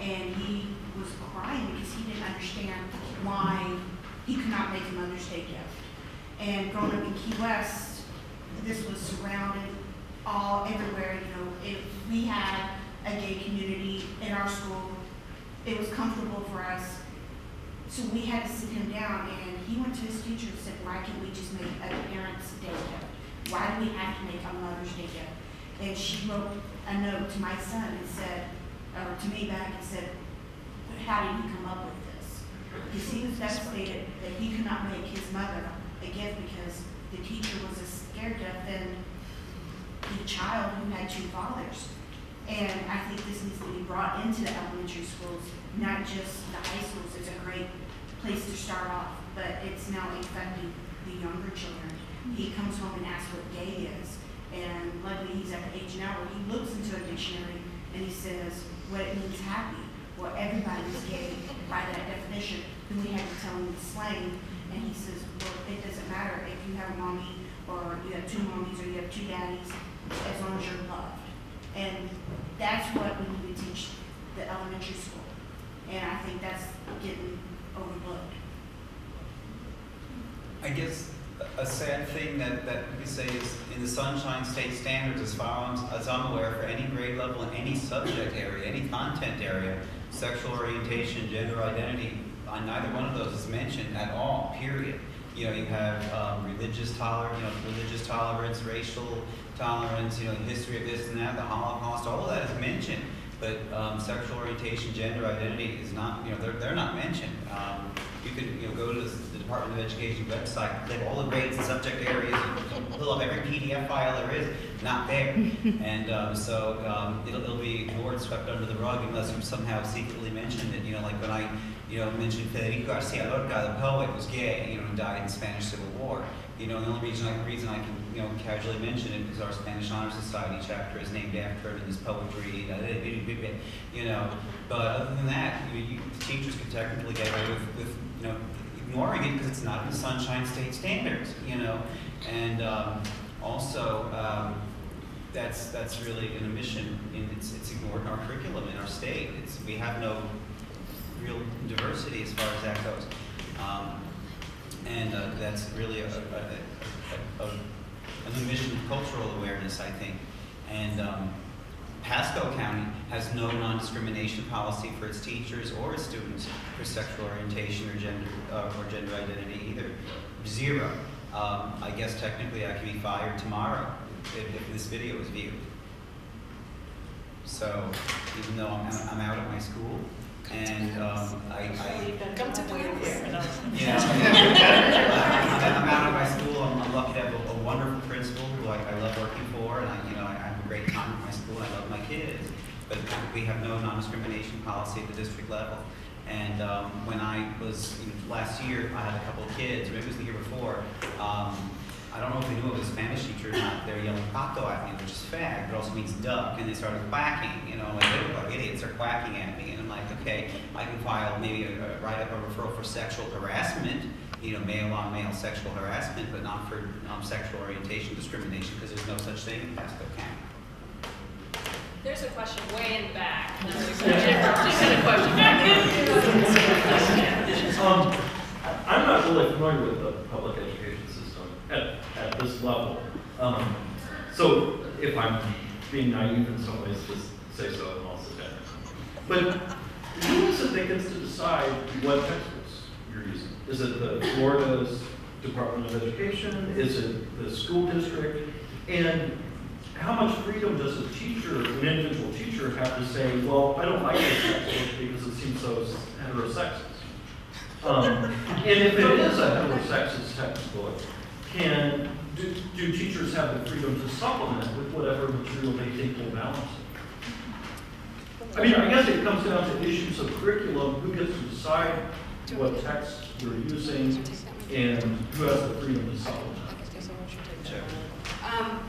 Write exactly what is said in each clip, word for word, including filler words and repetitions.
and he was crying because he didn't understand why he could not make him undertake it. And growing up in Key West, this was surrounded all everywhere. You know, if we had a gay community in our school, it was comfortable for us. So we had to sit him down, and he went to his teacher and said, why can't we just make a parent's day gift? Why do we have to make a mother's day gift? And she wrote a note to my son and said, or to me back and said, how did he come up with this? Because he was devastated that he could not make his mother a gift because the teacher was as scared deaf than the child who had two fathers. And I think this needs to be brought into the elementary schools, not just the high schools. It's a great place to start off, but it's now affecting the younger children. He comes home and asks what gay is, and luckily he's at the age now where he looks into a dictionary and he says, what it means happy. Well, everybody's gay by that definition. Then we had to tell him the slang, and he says, well, it doesn't matter if you have a mommy or you have two mommies or you have two daddies, as long as you're loved. And that's what we need to teach the elementary school. And I think that's getting overlooked. I guess a sad thing that, that we could say is in the Sunshine State Standards, as far as I'm aware, for any grade level in any subject area, any content area, sexual orientation, gender identity, on neither one of those is mentioned at all, period. You know, you have um, religious tolerance, you know, religious tolerance, racial tolerance, you know, the history of this and that, the Holocaust, all of that is mentioned. But um, sexual orientation, gender identity is not, you know, they're, they're not mentioned. Um, you can, you know, go to the, the Department of Education website, click all the grades and subject areas, and pull up every P D F file there is, not there. And um, so um, it'll, it'll be ignored, swept under the rug, unless you somehow secretly mentioned it. You know, like when I, you know, mentioned Federico Garcia Lorca, the poet, was gay, you know, and died in the Spanish Civil War. You know, the only reason I, reason I can, you know, casually mention it is our Spanish Honor Society chapter is named after it in this poetry, you know. But other than that, you, you, the teachers can technically get away with, with you know, ignoring it because it's not in the Sunshine State Standards, you know. And um, also, um, that's that's really an omission. In, it's it's ignored in our curriculum in our state. It's we have no real diversity as far as that goes. Um, And uh, that's really a, a, a, a, an omission of cultural awareness, I think. And um, Pasco County has no non-discrimination policy for its teachers or its students for sexual orientation or gender uh, or gender identity either. Zero. Um, I guess technically I could be fired tomorrow if, if this video is viewed. So even though I'm, I'm out at my school. And um, I, I come to Boise. Yeah, I'm out of my school. I'm, I'm lucky to have a, a wonderful principal who I, I love working for, and I, you know, I, I have a great time at my school. I love my kids, but we have no non-discrimination policy at the district level. And um, when I was you know, last year, I had a couple of kids. Maybe it was the year before. Um, I don't know if they knew it was a Spanish teacher or not. They were yelling "pato" at me, which is fag, but also means duck, and they started quacking. You know, like they were like idiots, they're quacking at me. Like, okay, I can file maybe a, a write up a referral for sexual harassment, you know, male on male sexual harassment, but not for um, sexual orientation discrimination because there's no such thing in Pasco County. There's a question way in back. No, there's a question. um, I'm not really familiar with the public education system at, at this level. Um, so if I'm being naive in some ways, just say so and I'll sit down. But who is it that gets to decide what textbooks you're using? Is it the Florida's Department of Education? Is it the school district? And how much freedom does a teacher, an individual teacher, have to say, well, I don't like this textbook because it seems so heterosexist? Um, and if it is a heterosexist textbook, can do, do teachers have the freedom to supplement with whatever material they think will balance it? I mean, I guess it comes down to issues of curriculum, who gets to decide what text you're using, and who has the freedom to supplement. Um,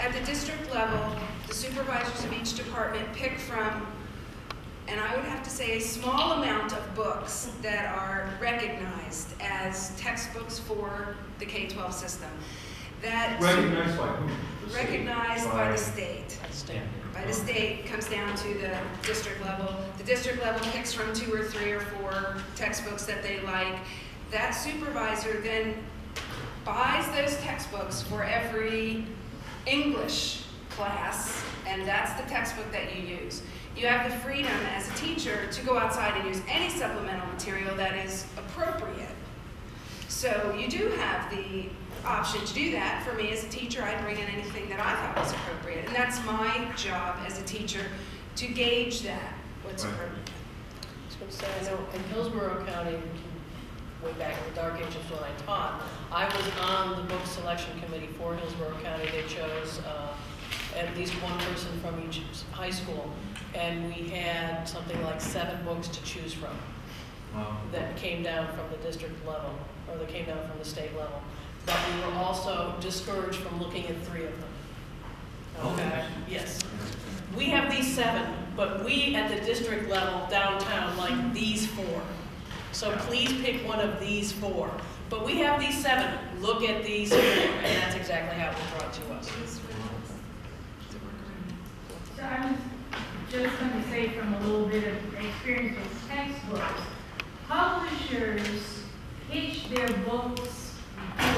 at the district level, the supervisors of each department pick from, and I would have to say, a small amount of books that are recognized as textbooks for the K twelve system. That recognized by who? Recognized by the state. by the state, comes down to the district level. The district level picks from two or three or four textbooks that they like. That supervisor then buys those textbooks for every English class, and that's the textbook that you use. You have the freedom as a teacher to go outside and use any supplemental material that is appropriate. So you do have the option to do that. For me as a teacher, I bring in anything that I thought was appropriate. And that's my job as a teacher to gauge that, what's right. appropriate. So I know in Hillsborough County, way back in the dark ages when I taught, I was on the book selection committee for Hillsborough County. They chose uh, at least one person from each high school, and we had something like seven books to choose from. Wow. That came down from the district level, or that came down from the state level. But we were also discouraged from looking at three of them. Okay. Okay. Yes. We have these seven, but we at the district level downtown like these four. So please pick one of these four. But we have these seven. Look at these four, and that's exactly how it was brought to us. So I'm just going to say from a little bit of experience with textbooks, publishers pitch their books to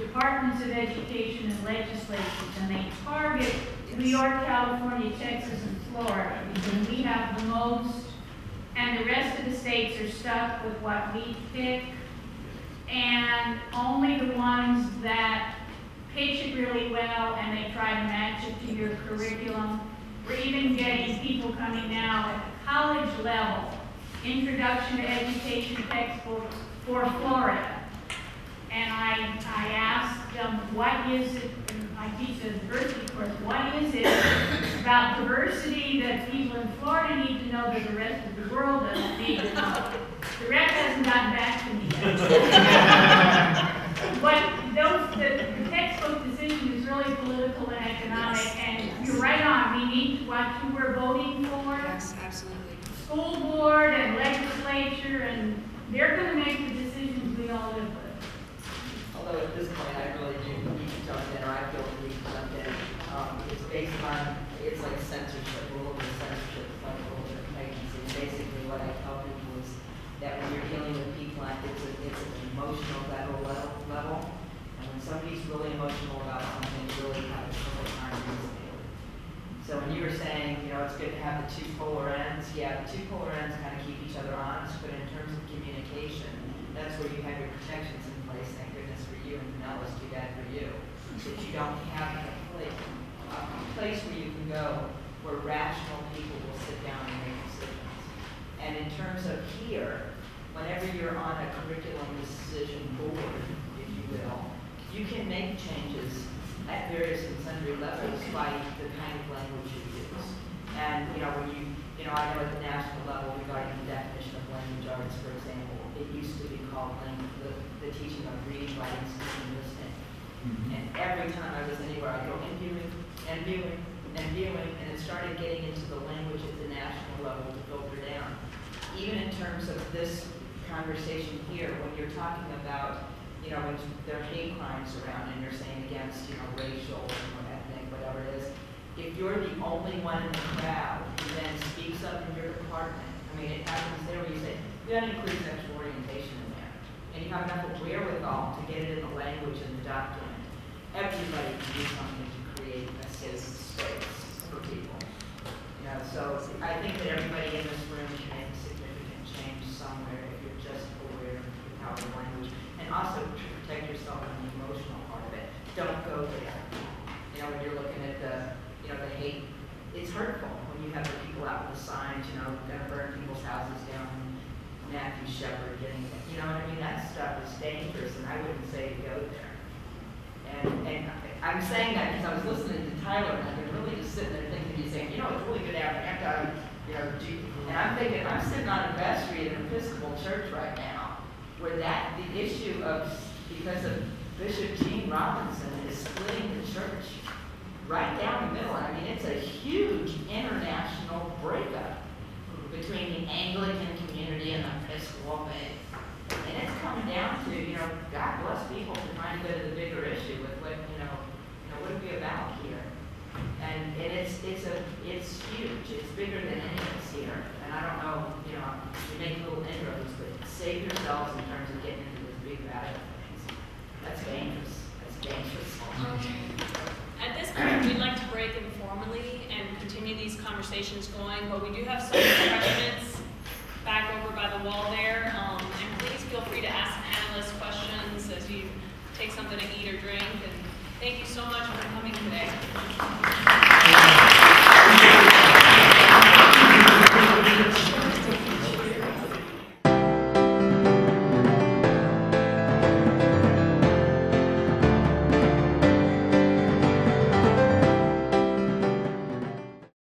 departments of education and legislatures, and they target New York, California, Texas, and Florida, because we have the most. And the rest of the states are stuck with what we pick, and only the ones that pitch it really well and they try to match it to your curriculum. We're even getting people coming now at the college level, introduction to education textbooks for Florida. And I, I asked them, what is it, I teach a diversity course, what is it about diversity that people in Florida need to know that the rest of the world doesn't need to know? The rep hasn't gotten back to me yet. But those, the, the textbook decision is really political and economic, yes, and yes. You're right on. We need to watch who we're voting for. Yes, absolutely. School board and legislature, and they're going to make the decisions we all live with. Although at this point, I really do need to jump in, or I feel the need to jump in. Um, it's based on, it's like censorship, a little bit of censorship, it's like a little bit of pregnancy. Basically, what I tell people is that when you're dealing with people, it's, a, it's an emotional level, level, level. And when somebody's really emotional about something, they really have a really hard time reasoning. So when you were saying, you know, it's good to have the two polar ends, yeah, the two polar ends kind of keep each other honest, but in terms of communication, that's where you have your protections in place. And that was too bad for you. That you don't have a place, a place where you can go where rational people will sit down and make decisions. And in terms of here, whenever you're on a curriculum decision board, if you will, you can make changes at various and sundry levels by the kind of language you use. And you know, when you, you know, I know at the national level regarding the definition of language arts, for example, it used to be called language. The teaching of reading, writing, speaking, and listening. Mm-hmm. And every time I was anywhere, I'd go and viewing, and viewing, and viewing, and it started getting into the language at the national level to filter down. Even in terms of this conversation here, when you're talking about, you know, when there are hate crimes around and you're saying against, you know, racial or ethnic, whatever it is, if you're the only one in the crowd who then speaks up in your department, I mean, it happens there where you say, we don't include sexual orientation. And you have enough wherewithal to get it in the language in the document. Everybody can do something to create a safe space for people. You know, so I think that everybody in this room can make significant change somewhere if you're just aware of the power of language. And also to protect yourself on the emotional part of it. Don't go there. You know, when you're looking at the, you know, the hate, it's hurtful when you have the people out with the signs, you know, gonna burn people's houses down. Matthew Shepard getting it. You know what I mean? That stuff is dangerous, and I wouldn't say to go there. And, and I'm saying that because I was listening to Tyler, and I'm really just sitting there thinking, he's saying, you know, it's really good after, you know, and I'm thinking, I'm sitting on a vestry at an Episcopal church right now, where that, the issue of, because of Bishop Gene Robinson is splitting the church right down the middle. I mean, it's a huge international breakup between the Anglican community and the Episcopal faith. And it's coming down to, you know, God bless people for trying to go to the bigger issue with what, you know, you know, what are we about here? And, and it's it's a it's save yourselves in terms of getting into this big battle things. That's dangerous. That's dangerous. Um, at this point, we'd like to break informally and continue these conversations going, but we do have some refreshments back over by the wall there. Um, and please feel free to ask analysts questions as you take something to eat or drink. And thank you so much for coming today.